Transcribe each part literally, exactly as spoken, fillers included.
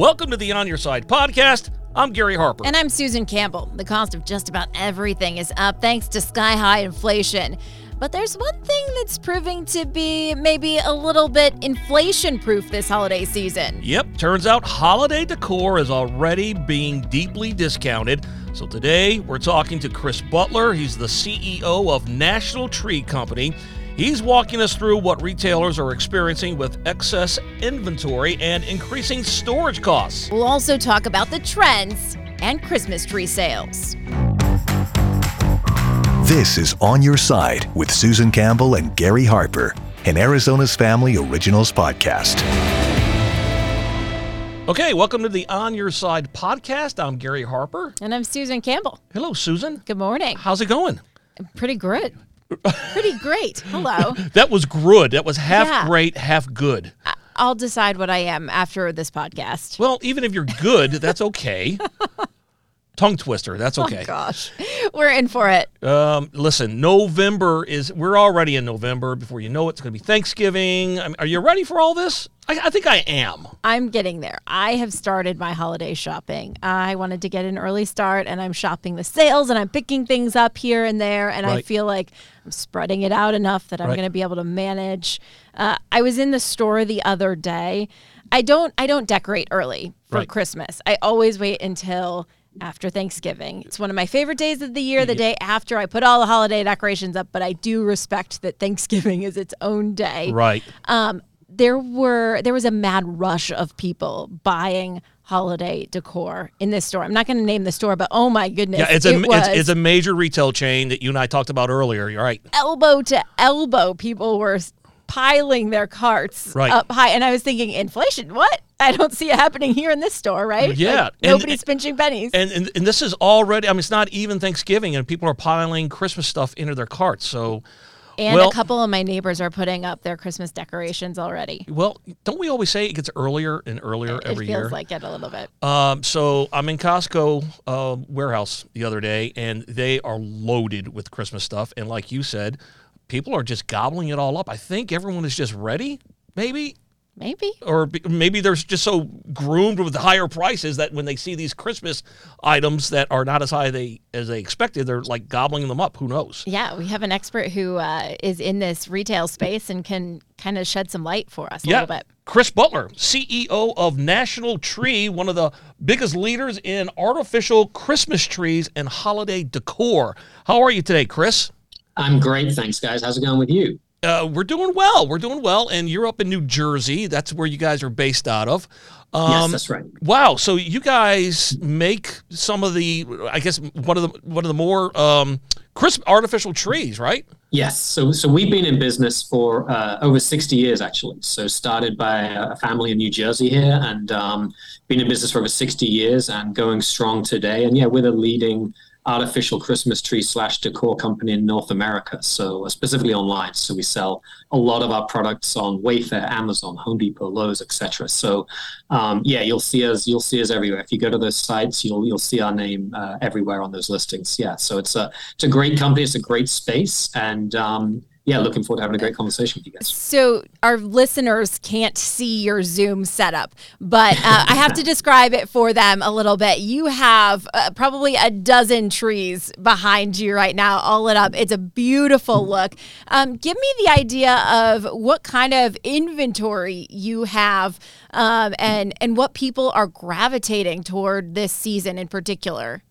Welcome to the On Your Side podcast. I'm Gary Harper. And I'm Susan Campbell. The cost of just about everything is up thanks to sky-high inflation. But there's one thing that's proving to be maybe a little bit inflation-proof this holiday season. Yep, turns out holiday decor is already being deeply discounted. So today, we're talking to Chris Butler. He's the C E O of National Tree Company. He's walking us through what retailers are experiencing with excess inventory and increasing storage costs. We'll also talk about the trends and Christmas tree sales. This is On Your Side with Susan Campbell and Gary Harper, an Arizona's Family Originals podcast. Okay, welcome to the On Your Side podcast. I'm Gary Harper. And I'm Susan Campbell. Hello, Susan. Good morning. How's it going? Pretty good. Pretty great. Hello. That was good. That was half yeah. great, half good. I'll decide what I am after this podcast. Well, even if you're good, that's okay. Tongue twister. That's okay. Oh, gosh. We're in for it. Um, listen, November is, we're already in November. Before you know it, it's going to be Thanksgiving. I mean, are you ready for all this? I, I think I am. I'm getting there. I have started my holiday shopping. I wanted to get an early start, and I'm shopping the sales, and I'm picking things up here and there, and right. I feel like I'm spreading it out enough that I'm right. going to be able to manage. Uh, I was in the store the other day. I don't, I don't decorate early for right. Christmas. I always wait until after Thanksgiving. It's one of my favorite days of the year, the yeah. day after. I put all the holiday decorations up, but I do respect that Thanksgiving is its own day. Right. Um, there were there was a mad rush of people buying holiday decor in this store. I'm not going to name the store, but oh my goodness, yeah, it's a it was it's, it's a major retail chain that you and I talked about earlier. You're right. Elbow to elbow, people were piling their carts right. up high, and I was thinking, inflation, what? I don't see it happening here in this store, right? Yeah. Like, nobody's and, pinching pennies. And, and and this is already, I mean, it's not even Thanksgiving, and people are piling Christmas stuff into their carts. So, And well, a couple of my neighbors are putting up their Christmas decorations already. Well, don't we always say it gets earlier and earlier it, every year? It feels year. like it a little bit. Um, so I'm in Costco uh, warehouse the other day, and they are loaded with Christmas stuff. And like you said, people are just gobbling it all up. I think everyone is just ready, maybe. Maybe. Or maybe they're just so groomed with the higher prices that when they see these Christmas items that are not as high they, as they expected, they're like gobbling them up. Who knows? Yeah, we have an expert who uh, is in this retail space and can kind of shed some light for us a yeah. little bit. Chris Butler, C E O of National Tree, one of the biggest leaders in artificial Christmas trees and holiday decor. How are you today, Chris? I'm great. Thanks, guys. How's it going with you? Uh, we're doing well. We're doing well. And you're up in New Jersey. That's where you guys are based out of. Um, yes, that's right. Wow. So you guys make some of the, I guess, one of the one of the more um, crisp artificial trees, right? Yes. So so we've been in business for uh, over sixty years, actually. So started by a family in New Jersey here, and um, been in business for over sixty years and going strong today. And yeah, we're the leading artificial Christmas tree slash decor company in North America, so specifically online. So we sell a lot of our products on Wayfair, Amazon, Home Depot, Lowe's, et cetera. So um, yeah, you'll see us. You'll see us everywhere. If you go to those sites, you'll you'll see our name uh, everywhere on those listings. Yeah, so it's a it's a great company. It's a great space, and um, yeah, looking forward to having a great conversation with you guys. So our listeners can't see your Zoom setup, but uh, I have to describe it for them a little bit. You have uh, probably a dozen trees behind you right now, all lit up. It's a beautiful look. Um, give me the idea of what kind of inventory you have um, and, and what people are gravitating toward this season in particular.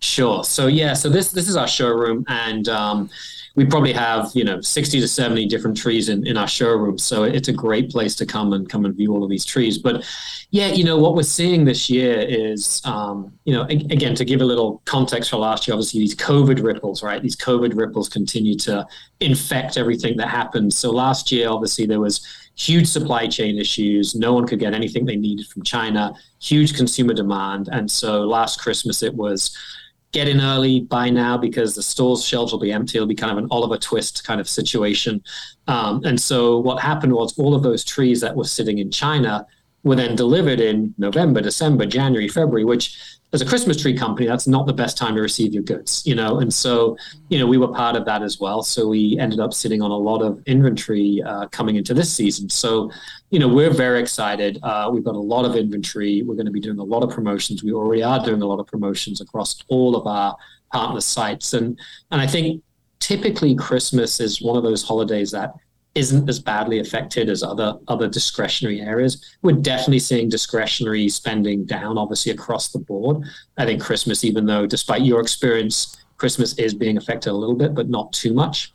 Sure. So yeah, so this this is our showroom, and um, we probably have, you know, sixty to seventy different trees in, in our showroom. So it's a great place to come and come and view all of these trees. But yeah, you know, what we're seeing this year is, um, you know, a- again, to give a little context for last year, obviously these COVID ripples, right? These COVID ripples continue to infect everything that happened. So last year, obviously, there was huge supply chain issues. No one could get anything they needed from China, huge consumer demand. And so last Christmas, it was, get in early, buy now, because the store's shelves will be empty. It'll be kind of an Oliver Twist kind of situation. Um, and so what happened was all of those trees that were sitting in China were then delivered in November, December, January, February, which as a Christmas tree company, that's not the best time to receive your goods, you know? And so, you know, we were part of that as well. So we ended up sitting on a lot of inventory uh, coming into this season. So, you know, we're very excited. Uh, we've got a lot of inventory. We're going to be doing a lot of promotions. We already are doing a lot of promotions across all of our partner sites. And, and I think typically Christmas is one of those holidays that isn't as badly affected as other other discretionary areas. We're definitely seeing discretionary spending down, obviously, across the board. I think Christmas, even though, despite your experience, Christmas is being affected a little bit, but not too much.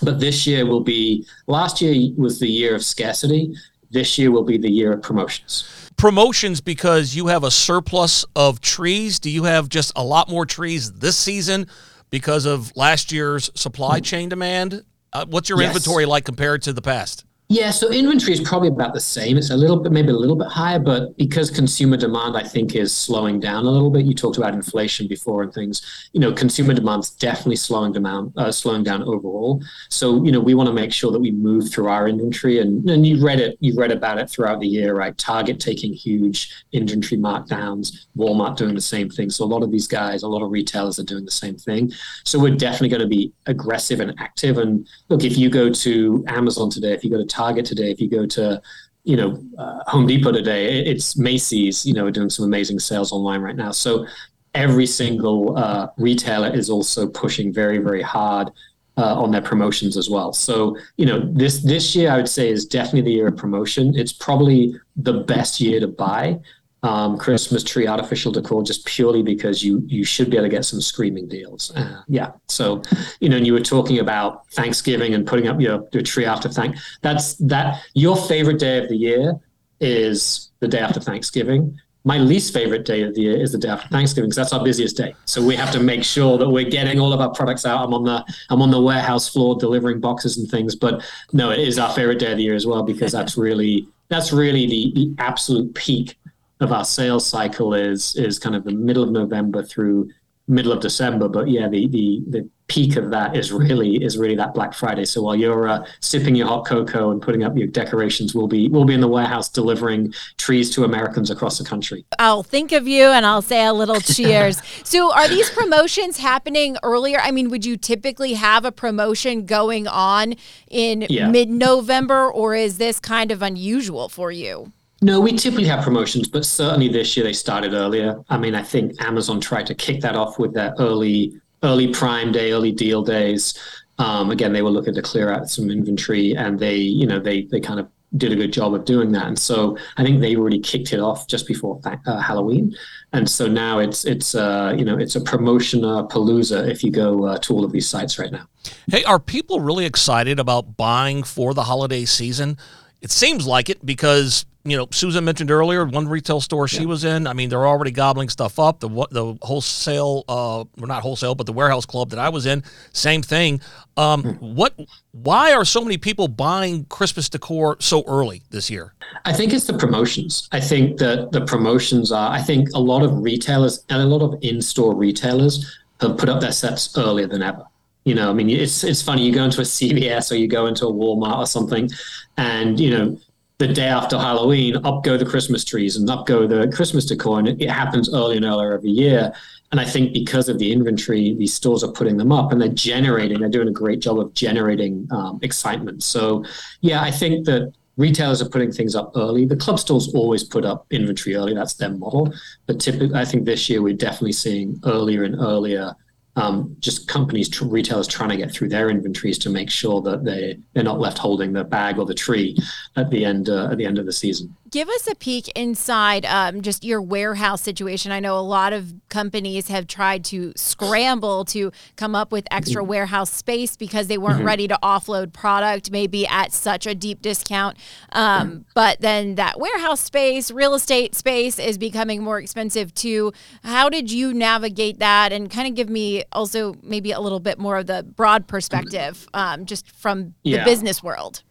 But this year will be, last year was the year of scarcity. This year will be the year of promotions. Promotions because you have a surplus of trees. Do you have just a lot more trees this season because of last year's supply chain demand? Uh, what's your yes. inventory like compared to the past? Yeah, so inventory is probably about the same. It's a little bit, maybe a little bit higher, but because consumer demand, I think, is slowing down a little bit. You talked about inflation before and things. You know, consumer demand's definitely slowing down, uh, slowing down overall. So, you know, we want to make sure that we move through our inventory, and and you read it, you read about it throughout the year, right? Target taking huge inventory markdowns, Walmart doing the same thing. So a lot of these guys, a lot of retailers are doing the same thing. So we're definitely going to be aggressive and active. And look, if you go to Amazon today, if you go to Target today, if you go to, you know, uh, Home Depot today, it's Macy's, you know, doing some amazing sales online right now. So every single uh, retailer is also pushing very, very hard uh, on their promotions as well. So, you know, this, this year I would say is definitely the year of promotion. It's probably the best year to buy um, Christmas tree artificial decor, just purely because you, you should be able to get some screaming deals. Uh, yeah. So, you know, and you were talking about Thanksgiving and putting up your, your tree after thank that's that your favorite day of the year is the day after Thanksgiving. My least favorite day of the year is the day after Thanksgiving, because that's our busiest day. So we have to make sure that we're getting all of our products out. I'm on the I'm on the warehouse floor delivering boxes and things, but no, it is our favorite day of the year as well, because that's really that's really the, the absolute peak of our sales cycle is is kind of the middle of November through middle of December. But yeah, the the the peak of that is really is really that Black Friday. So while you're uh, sipping your hot cocoa and putting up your decorations, we'll be we'll be in the warehouse delivering trees to Americans across the country. I'll think of you and I'll say a little cheers. So are these promotions happening earlier? I mean, would you typically have a promotion going on in yeah. mid-November, or is this kind of unusual for you? No, we typically have promotions, but certainly this year they started earlier. I mean, I think Amazon tried to kick that off with their early early Prime Day, early deal days. Um, again, they were looking to clear out some inventory, and they, you know, they they kind of did a good job of doing that. And so I think they already kicked it off just before uh, Halloween. And so now it's it's uh, you know it's a promotion uh, palooza if you go uh, to all of these sites right now. Hey, are people really excited about buying for the holiday season? It seems like it, because, you know, Susan mentioned earlier one retail store she yeah. was in. I mean, they're already gobbling stuff up. The the wholesale, uh, well, not wholesale, but the warehouse club that I was in, same thing. Um, mm-hmm. What? Why are so many people buying Christmas decor so early this year? I think it's the promotions. I think that the promotions are. I think a lot of retailers and a lot of in-store retailers have put up their sets earlier than ever. You know, I mean, it's it's funny. You go into a C V S or you go into a Walmart or something, and you know, the day after Halloween, up go the Christmas trees and up go the Christmas decor. And it, it happens earlier and earlier every year. And I think because of the inventory, these stores are putting them up, and they're generating, they're doing a great job of generating um, excitement. So, yeah, I think that retailers are putting things up early. The club stores always put up inventory early. That's their model. But typically, I think this year we're definitely seeing earlier and earlier Um, just companies, t- retailers trying to get through their inventories to make sure that they, they're not left holding the bag or the tree at the end uh, at the end of the season. Give us a peek inside um, just your warehouse situation. I know a lot of companies have tried to scramble to come up with extra mm-hmm. warehouse space because they weren't mm-hmm. ready to offload product maybe at such a deep discount. Um, mm-hmm. But then that warehouse space, real estate space is becoming more expensive too. How did you navigate that? And kind of give me also maybe a little bit more of the broad perspective um, just from yeah. the business world.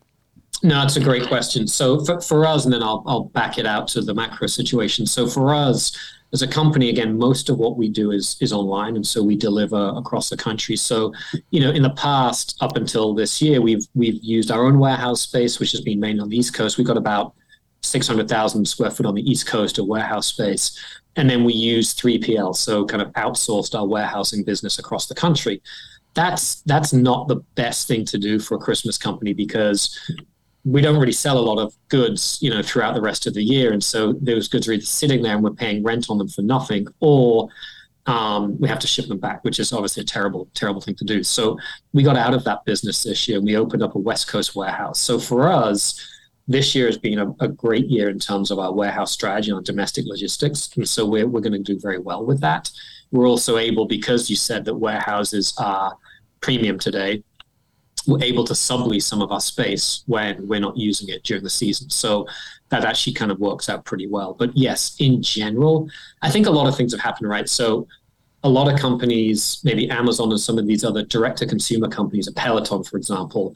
No, it's a great question. So for, for us, and then I'll I'll back it out to the macro situation. So for us as a company, again, most of what we do is is online, and so we deliver across the country. So, you know, in the past, up until this year, we've we've used our own warehouse space, which has been mainly on the East Coast. We've got about six hundred thousand square foot on the East Coast of warehouse space. And then we used three P L, so kind of outsourced our warehousing business across the country. That's that's not the best thing to do for a Christmas company, because we don't really sell a lot of goods, you know, throughout the rest of the year. And so those goods are either sitting there and we're paying rent on them for nothing, or um, we have to ship them back, which is obviously a terrible, terrible thing to do. So we got out of that business this year and we opened up a West Coast warehouse. So for us, this year has been a, a great year in terms of our warehouse strategy and our domestic logistics. And so we're, we're going to do very well with that. We're also able, because you said that warehouses are premium today, we're able to sublease some of our space when we're not using it during the season. So that actually kind of works out pretty well. But yes, in general, I think a lot of things have happened, right? So a lot of companies, maybe Amazon and some of these other direct-to-consumer companies, a Peloton, for example,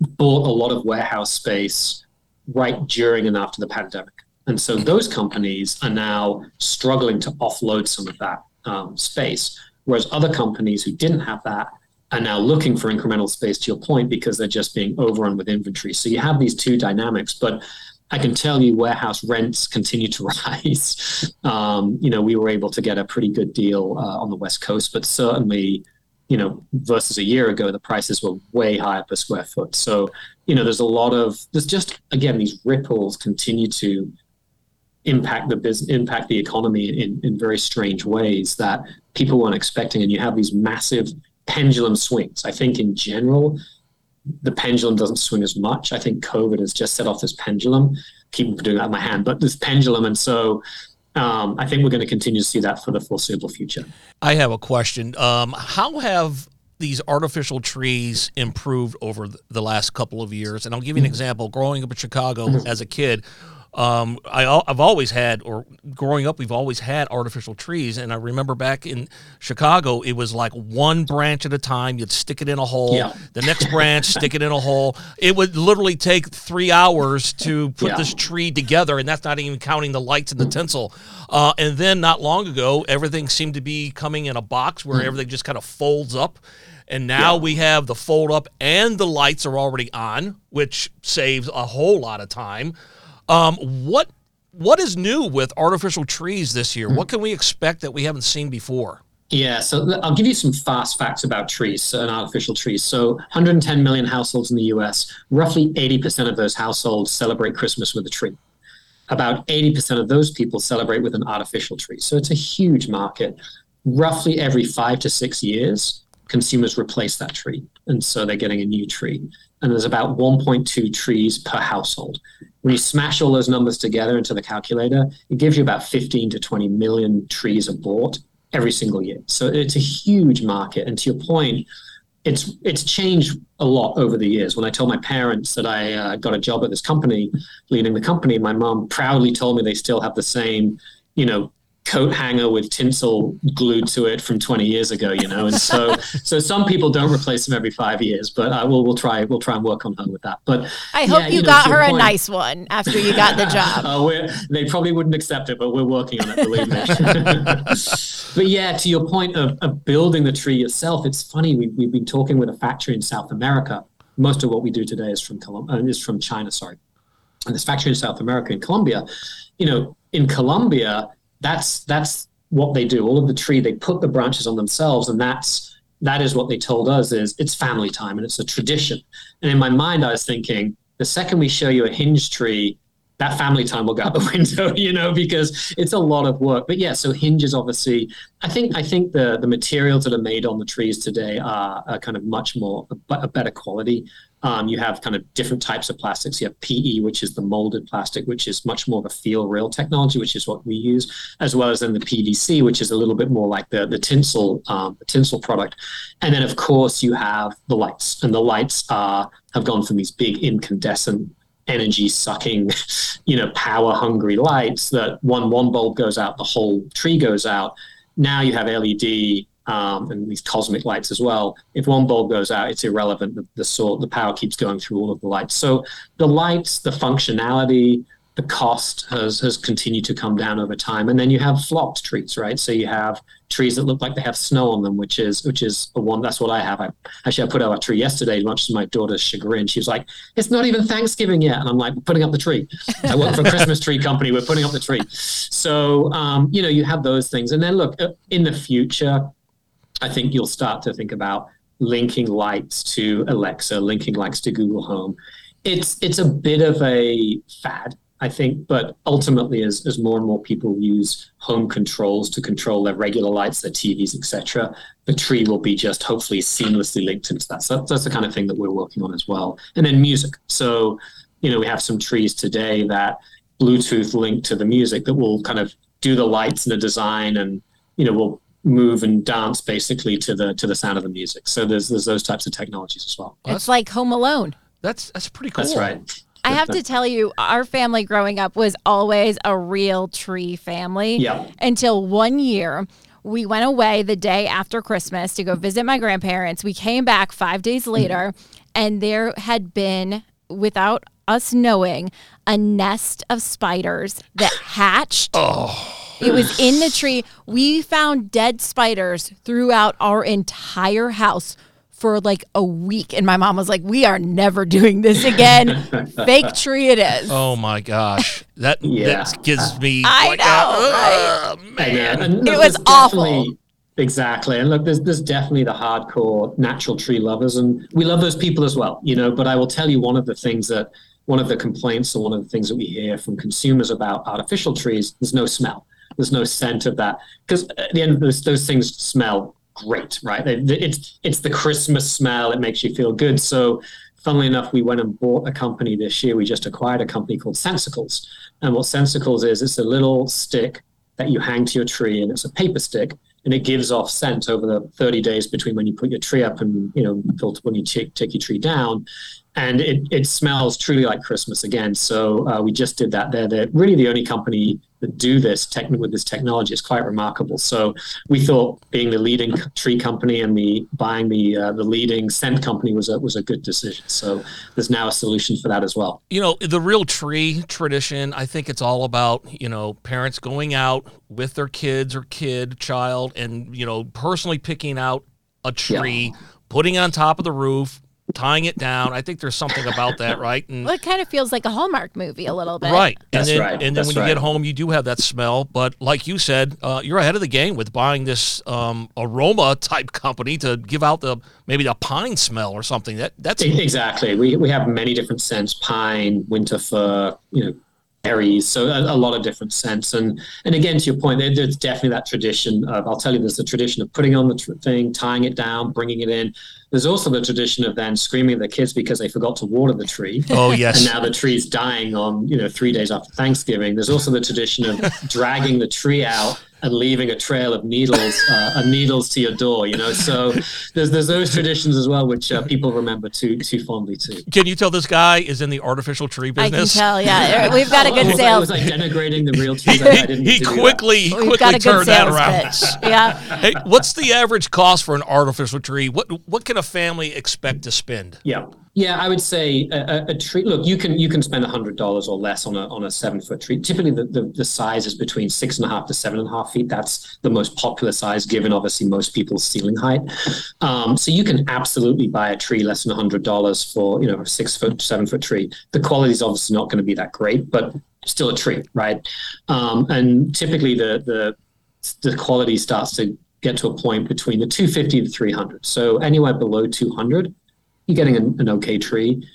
bought a lot of warehouse space right during and after the pandemic. And so those companies are now struggling to offload some of that um, space, whereas other companies who didn't have that are now looking for incremental space, to your point, because they're just being overrun with inventory. So you have these two dynamics, but I can tell you warehouse rents continue to rise. Um, you know, we were able to get a pretty good deal uh, on the West Coast, but certainly, you know, versus a year ago, the prices were way higher per square foot. So, you know, there's a lot of, there's just, again, these ripples continue to impact the business, impact the economy in, in very strange ways that people weren't expecting. And you have these massive pendulum swings. I think in general, the pendulum doesn't swing as much. I think COVID has just set off this pendulum. Keep doing that in my hand, but this pendulum. And so um, I think we're going to continue to see that for the foreseeable future. I have a question. Um, how have these artificial trees improved over the last couple of years? And I'll give you an mm-hmm. example. Growing up in Chicago mm-hmm. as a kid, Um, I, I've always had, or growing up, we've always had artificial trees. And I remember back in Chicago, it was like one branch at a time. You'd stick it in a hole, yeah. the next branch, stick it in a hole. It would literally take three hours to put yeah. this tree together. And that's not even counting the lights and the mm-hmm. tinsel. Uh, and then not long ago, everything seemed to be coming in a box where mm-hmm. everything just kind of folds up. And now yeah. we have the fold up and the lights are already on, which saves a whole lot of time. Um, what what is new with artificial trees this year? What can we expect that we haven't seen before? Yeah, so I'll give you some fast facts about trees and artificial trees. So one hundred ten million households in the U S, roughly eighty percent of those households celebrate Christmas with a tree. About eighty percent of those people celebrate with an artificial tree. So it's a huge market. Roughly every five to six years, consumers replace that tree. And so they're getting a new tree. And there's about one point two trees per household. When you smash all those numbers together into the calculator, it gives you about fifteen to twenty million trees are bought every single year. So it's a huge market. And to your point, it's it's changed a lot over the years. When I told my parents that I uh, got a job at this company, leading the company, my mom proudly told me they still have the same, you know, coat hanger with tinsel glued to it from twenty years ago, you know, and so so some people don't replace them every five years, but I uh, will we'll try we'll try and work on her with that. But I hope yeah, you, you know, got her point, a nice one after you got the job. uh, we're, they probably wouldn't accept it, but we're working on it, believe me. But yeah, to your point of, of building the tree itself, it's funny. We, we've been talking with a factory in South America. Most of what we do today is from Colum- uh, is from China, sorry, and this factory in South America in Colombia, you know, in Colombia. That's that's what they do. All of the tree, they put the branches on themselves, and that's that is what they told us is it's family time and it's a tradition. And in my mind, I was thinking, the second we show you a hinge tree, that family time will go out the window, you know, because it's a lot of work. But yeah, so hinges obviously. I think I think the the materials that are made on the trees today are, are kind of much more a better quality. Um, you have kind of different types of plastics. You have P E, which is the molded plastic, which is much more of a feel-real technology, which is what we use, as well as then the P V C, which is a little bit more like the the tinsel, um, the tinsel product. And then, of course, you have the lights, and the lights are have gone from these big incandescent, energy-sucking, you know, power-hungry lights that one one bulb goes out, the whole tree goes out. Now you have L E D. Um, and these cosmic lights as well. If one bulb goes out, it's irrelevant. The, the sort, the power keeps going through all of the lights. So the lights, the functionality, the cost has has continued to come down over time. And then you have flopped trees, right? So you have trees that look like they have snow on them, which is which is a one. That's what I have. I actually I put out a tree yesterday, much to my daughter's chagrin. She was like, "It's not even Thanksgiving yet," and I'm like, "We're putting up the tree." I work for a Christmas tree company. We're putting up the tree. So um, you know, you have those things, and then look in the future. I think you'll start to think about linking lights to Alexa, linking lights to Google Home. It's it's a bit of a fad, I think, but ultimately as, as more and more people use home controls to control their regular lights, their T Vs, et cetera, the tree will be just hopefully seamlessly linked into that. So that's the kind of thing that we're working on as well. And then music. So, you know, we have some trees today that Bluetooth link to the music that will kind of do the lights and the design and, you know, will move and dance basically to the to the sound of the music. So there's there's those types of technologies as well. It's that's, like Home Alone. That's that's pretty cool. That's right. I have to tell you, our family growing up was always a real tree family. Yeah. Until one year, we went away the day after Christmas to go visit my grandparents. We came back five days later, mm-hmm. and there had been, without us knowing, a nest of spiders that hatched. Oh. It was in the tree. We found dead spiders throughout our entire house for like a week. And my mom was like, we are never doing this again. Fake tree it is. Oh my gosh. That, yeah. that gives me. I like know. That, right? Oh, man. And, and it was awful. Exactly. And look, there's, there's definitely the hardcore natural tree lovers. And we love those people as well, you know, but I will tell you one of the things that, one of the complaints or one of the things that we hear from consumers about artificial trees, there's no smell. There's no scent of that, because at the end of this, those things smell great, right? They, they, it's it's the Christmas smell. It makes you feel good. So funnily enough, we went and bought a company this year. We just acquired a company called Sensicles. And what Sensicles is, it's a little stick that you hang to your tree, and it's a paper stick, and it gives off scent over the thirty days between when you put your tree up and, you know, when you take, take your tree down. And it, it smells truly like Christmas again. So uh, we just did that. They're, they're really the only company that do this tech- with this technology. It's quite remarkable. So we thought being the leading tree company and the buying the uh, the leading scent company was a, was a good decision. So there's now a solution for that as well. You know, the real tree tradition, I think it's all about, you know, parents going out with their kids or kid, child, and, you know, personally picking out a tree, yeah. putting it on top of the roof, tying it down. I think there's something about that, right? And, well, it kind of feels like a Hallmark movie a little bit. Right. And That's then, right. And then That's when you right. get home, you do have that smell. But like you said, uh, you're ahead of the game with buying this um, aroma-type company to give out the maybe the pine smell or something. That that's Exactly. We we have many different scents, pine, winter fir, you know, berries, so a, a lot of different scents. And and again, to your point, there, there's definitely that tradition of, I'll tell you, there's the tradition of putting on the tr- thing, tying it down, bringing it in. There's also the tradition of then screaming at the kids because they forgot to water the tree. Oh, yes. And now the tree's dying on, you know, three days after Thanksgiving. There's also the tradition of dragging the tree out and leaving a trail of needles, uh, of needles to your door, you know. So there's there's those traditions as well, which uh, people remember too too fondly too. Can you tell this guy is in the artificial tree business? I can tell, yeah. We've got a good oh, sales. I was like denigrating the real trees. I, I didn't he quickly, he quickly turned that around. Pitch. Yeah. Hey, what's the average cost for an artificial tree? What what can a family expect to spend? Yeah. Yeah, I would say a, a tree. Look, you can you can spend a hundred dollars or less on a on a seven foot tree. Typically, the, the, the size is between six and a half to seven and a half feet. That's the most popular size, given obviously most people's ceiling height. Um, so you can absolutely buy a tree less than a hundred dollars for, you know, a six foot, seven foot tree. The quality is obviously not going to be that great, but still a tree, right? Um, and typically, the the the quality starts to get to a point between the two fifty to three hundred. So anywhere below two hundred. You're getting an, an okay tree.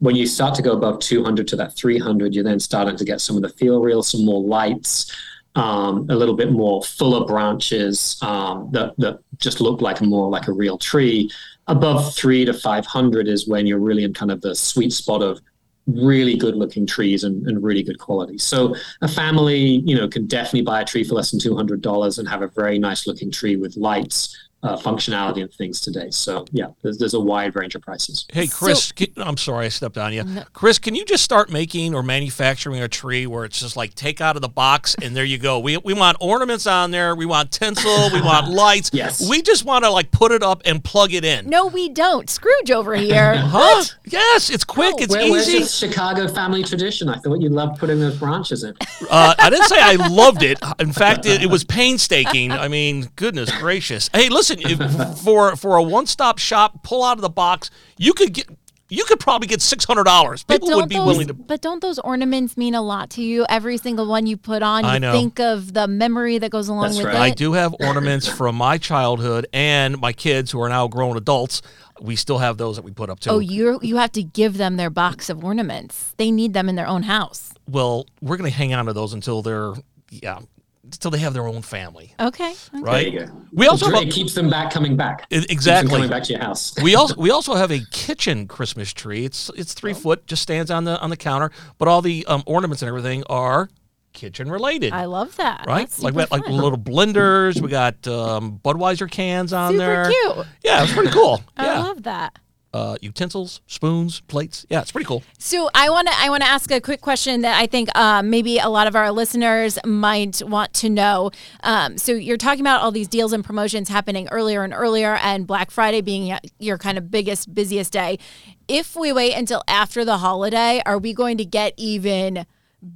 When you start to go above two hundred to that three hundred, you're then starting to get some of the feel real, some more lights, um, a little bit more fuller branches um, that, that just look like more like a real tree. Above three to five hundred is when you're really in kind of the sweet spot of really good looking trees and, and really good quality. So a family, you know, can definitely buy a tree for less than two hundred dollars and have a very nice looking tree with lights, uh, functionality and things today. So yeah, there's, there's a wide range of prices. Hey, Chris, so, can, I'm sorry I stepped on you. No. Chris, can you just start making or manufacturing a tree where it's just like take out of the box and there you go. We we want ornaments on there. We want tinsel. We want lights. Yes. We just want to like put it up and plug it in. No, we don't. Scrooge over here. Huh? Yes, it's quick. Oh, it's where, easy. Where's this Chicago family tradition? I thought you loved putting those branches in. Uh, I didn't say I loved it. In fact, it, it was painstaking. I mean, goodness gracious. Hey, listen. If, for for a one-stop shop, pull out of the box, you could get you could probably get six hundred dollars. People would be those, willing to. But don't those ornaments mean a lot to you? Every single one you put on, you I know. think of the memory that goes along That's with right. it. I do have ornaments from my childhood and my kids who are now grown adults. We still have those that we put up too. Oh, you you have to give them their box of ornaments. They need them in their own house. Well, we're going to hang on to those until they're, yeah. until they have their own family. Okay. okay. Right? There you go. We also it keeps them back coming back. It, exactly. Keeps them coming back to your house. we also we also have a kitchen Christmas tree. It's it's three oh. foot, just stands on the on the counter, but all the um, ornaments and everything are kitchen related. I love that. Right? Like we got, like little blenders, we got um, Budweiser cans on super there. Super cute. Yeah, it's pretty cool. I yeah. love that. Uh, utensils, spoons, plates. Yeah, it's pretty cool. So I want to I want to ask a quick question that I think uh, maybe a lot of our listeners might want to know. Um, so you're talking about all these deals and promotions happening earlier and earlier, and Black Friday being your kind of biggest, busiest day. If we wait until after the holiday, are we going to get even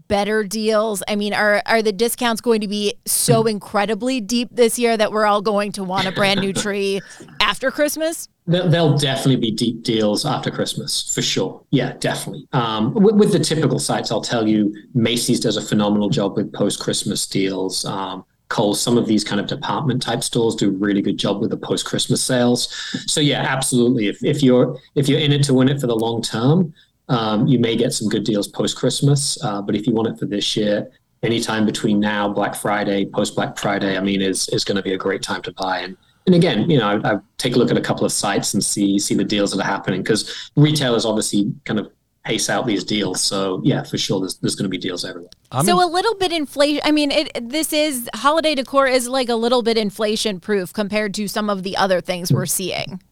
better deals? I mean, are are the discounts going to be so incredibly deep this year that we're all going to want a brand new tree after Christmas? There'll definitely be deep deals after Christmas, for sure. Yeah, definitely. Um, with, with the typical sites, I'll tell you, Macy's does a phenomenal job with post-Christmas deals. Um, Kohl's, some of these kind of department-type stores do a really good job with the post-Christmas sales. So yeah, absolutely. If if you're if you're in it to win it for the long term, um, you may get some good deals post-Christmas. Uh, but if you want it for this year, anytime between now, Black Friday, post-Black Friday, I mean, is is going to be a great time to buy. And And again, you know, I, I take a look at a couple of sites and see see the deals that are happening, because retailers obviously kind of pace out these deals. So yeah, for sure, there's, there's going to be deals everywhere. I'm so a little bit inflation. I mean, it, this is holiday decor is like a little bit inflation proof compared to some of the other things we're seeing.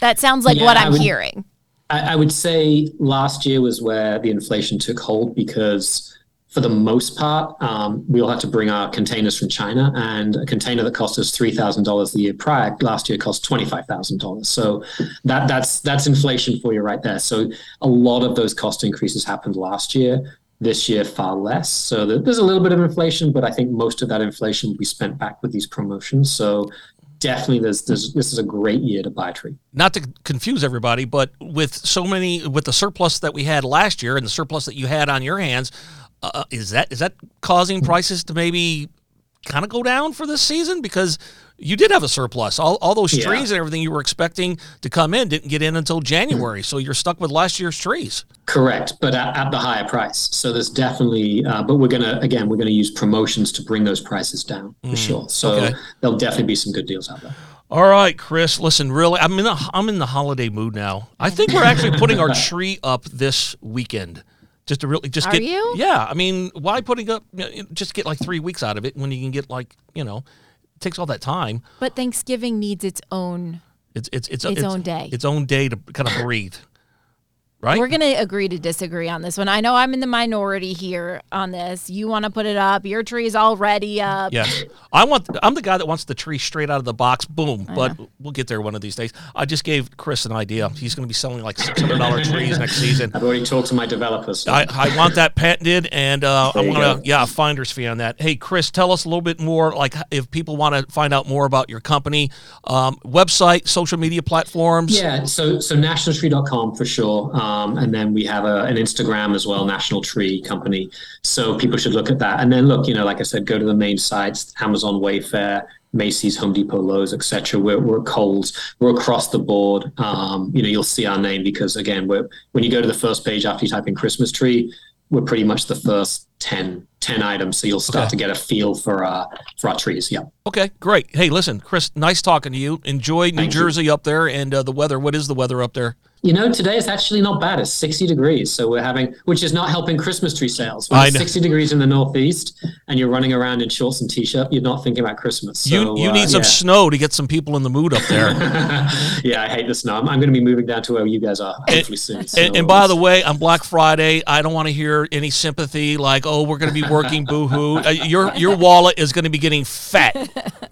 That sounds like yeah, what I'm I would, hearing. I, I would say last year was where the inflation took hold, because for the most part, um, we all had to bring our containers from China, and a container that cost us three thousand dollars the year prior, last year cost twenty-five thousand dollars. So that that's that's inflation for you right there. So a lot of those cost increases happened last year, this year far less. So there's a little bit of inflation, but I think most of that inflation will be spent back with these promotions. So definitely, there's, there's, this is a great year to buy a tree. Not to confuse everybody, but with so many, with the surplus that we had last year and the surplus that you had on your hands, Uh, is that is that causing prices to maybe kind of go down for this season? Because you did have a surplus. All all those trees yeah. and everything you were expecting to come in didn't get in until January, so you're stuck with last year's trees. Correct, but at, at the higher price. So there's definitely, uh, but we're going to, again, we're going to use promotions to bring those prices down for mm, sure. So okay. there'll definitely be some good deals out there. All right, Chris, listen, really, I'm in the, I'm in the holiday mood now. I think we're actually putting our tree up this weekend. Just to really just Are get you? Yeah, I mean, why putting up, you know, just get like three weeks out of it when you can get like, you know, it takes all that time. But Thanksgiving needs its own it's it's it's its, its own day. Its own day to kind of breathe. Right? We're going to agree to disagree on this one. I know I'm in the minority here on this. You want to put it up. Your tree's already up. Yes. I want, I'm the guy that wants the tree straight out of the box. Boom. I but know. We'll get there one of these days. I just gave Chris an idea. He's going to be selling like six hundred dollars trees next season. I've already talked to my developers. So. I, I want that patented, and uh, I want to, yeah, finder's fee on that. Hey, Chris, tell us a little bit more, like if people want to find out more about your company, um, website, social media platforms. Yeah, so so national tree dot com for sure. Um, Um, and then we have a, an Instagram as well, National Tree Company. So people should look at that. And then look, you know, like I said, go to the main sites, Amazon, Wayfair, Macy's, Home Depot, Lowe's, et cetera. We're, we're Kohl's. We're across the board. Um, you know, you'll see our name, because again, we're, when you go to the first page after you type in Christmas tree, we're pretty much the first ten, ten items. So you'll start okay. to get a feel for, uh, for our trees. Yeah. Okay, great. Hey, listen, Chris, nice talking to you. Enjoy New Thank Jersey you. Up there and uh, the weather. What is the weather up there? you know, today it's actually not bad. It's sixty degrees. So we're having, which is not helping Christmas tree sales. When it's sixty degrees in the Northeast and you're running around in shorts and t-shirt, you're not thinking about Christmas. So, you you uh, need some yeah. snow to get some people in the mood up there. Yeah, I hate the snow. I'm, I'm going to be moving down to where you guys are hopefully and, soon. So and, and by the way, on Black Friday, I don't want to hear any sympathy like, oh, we're going to be working, boo-hoo. Uh, your, your wallet is going to be getting fat,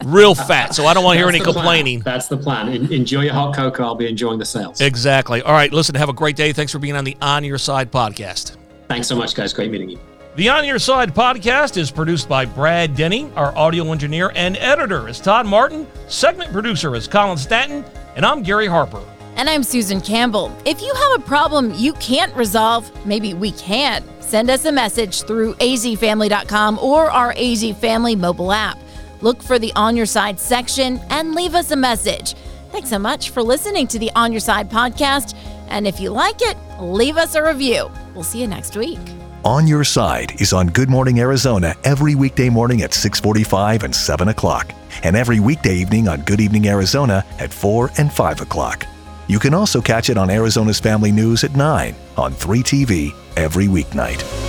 real fat. So I don't want to hear any complaining. Plan. That's the plan. En- enjoy your hot cocoa. I'll be enjoying the sales. Exactly. All right, listen, have a great day. Thanks for being on the On Your Side podcast. Thanks so much, guys. Great meeting you. The On Your Side podcast is produced by Brad Denny. Our audio engineer and editor is Todd Martin. Segment producer is Colin Stanton. And I'm Gary Harper. And I'm Susan Campbell. If you have a problem you can't resolve, maybe we can. Send us a message through a z family dot com or our A Z Family mobile app. Look for the On Your Side section and leave us a message. Thanks so much for listening to the On Your Side podcast. And if you like it, leave us a review. We'll see you next week. On Your Side is on Good Morning Arizona every weekday morning at six forty-five and seven o'clock, and every weekday evening on Good Evening Arizona at four and five o'clock. You can also catch it on Arizona's Family News at nine on three T V every weeknight.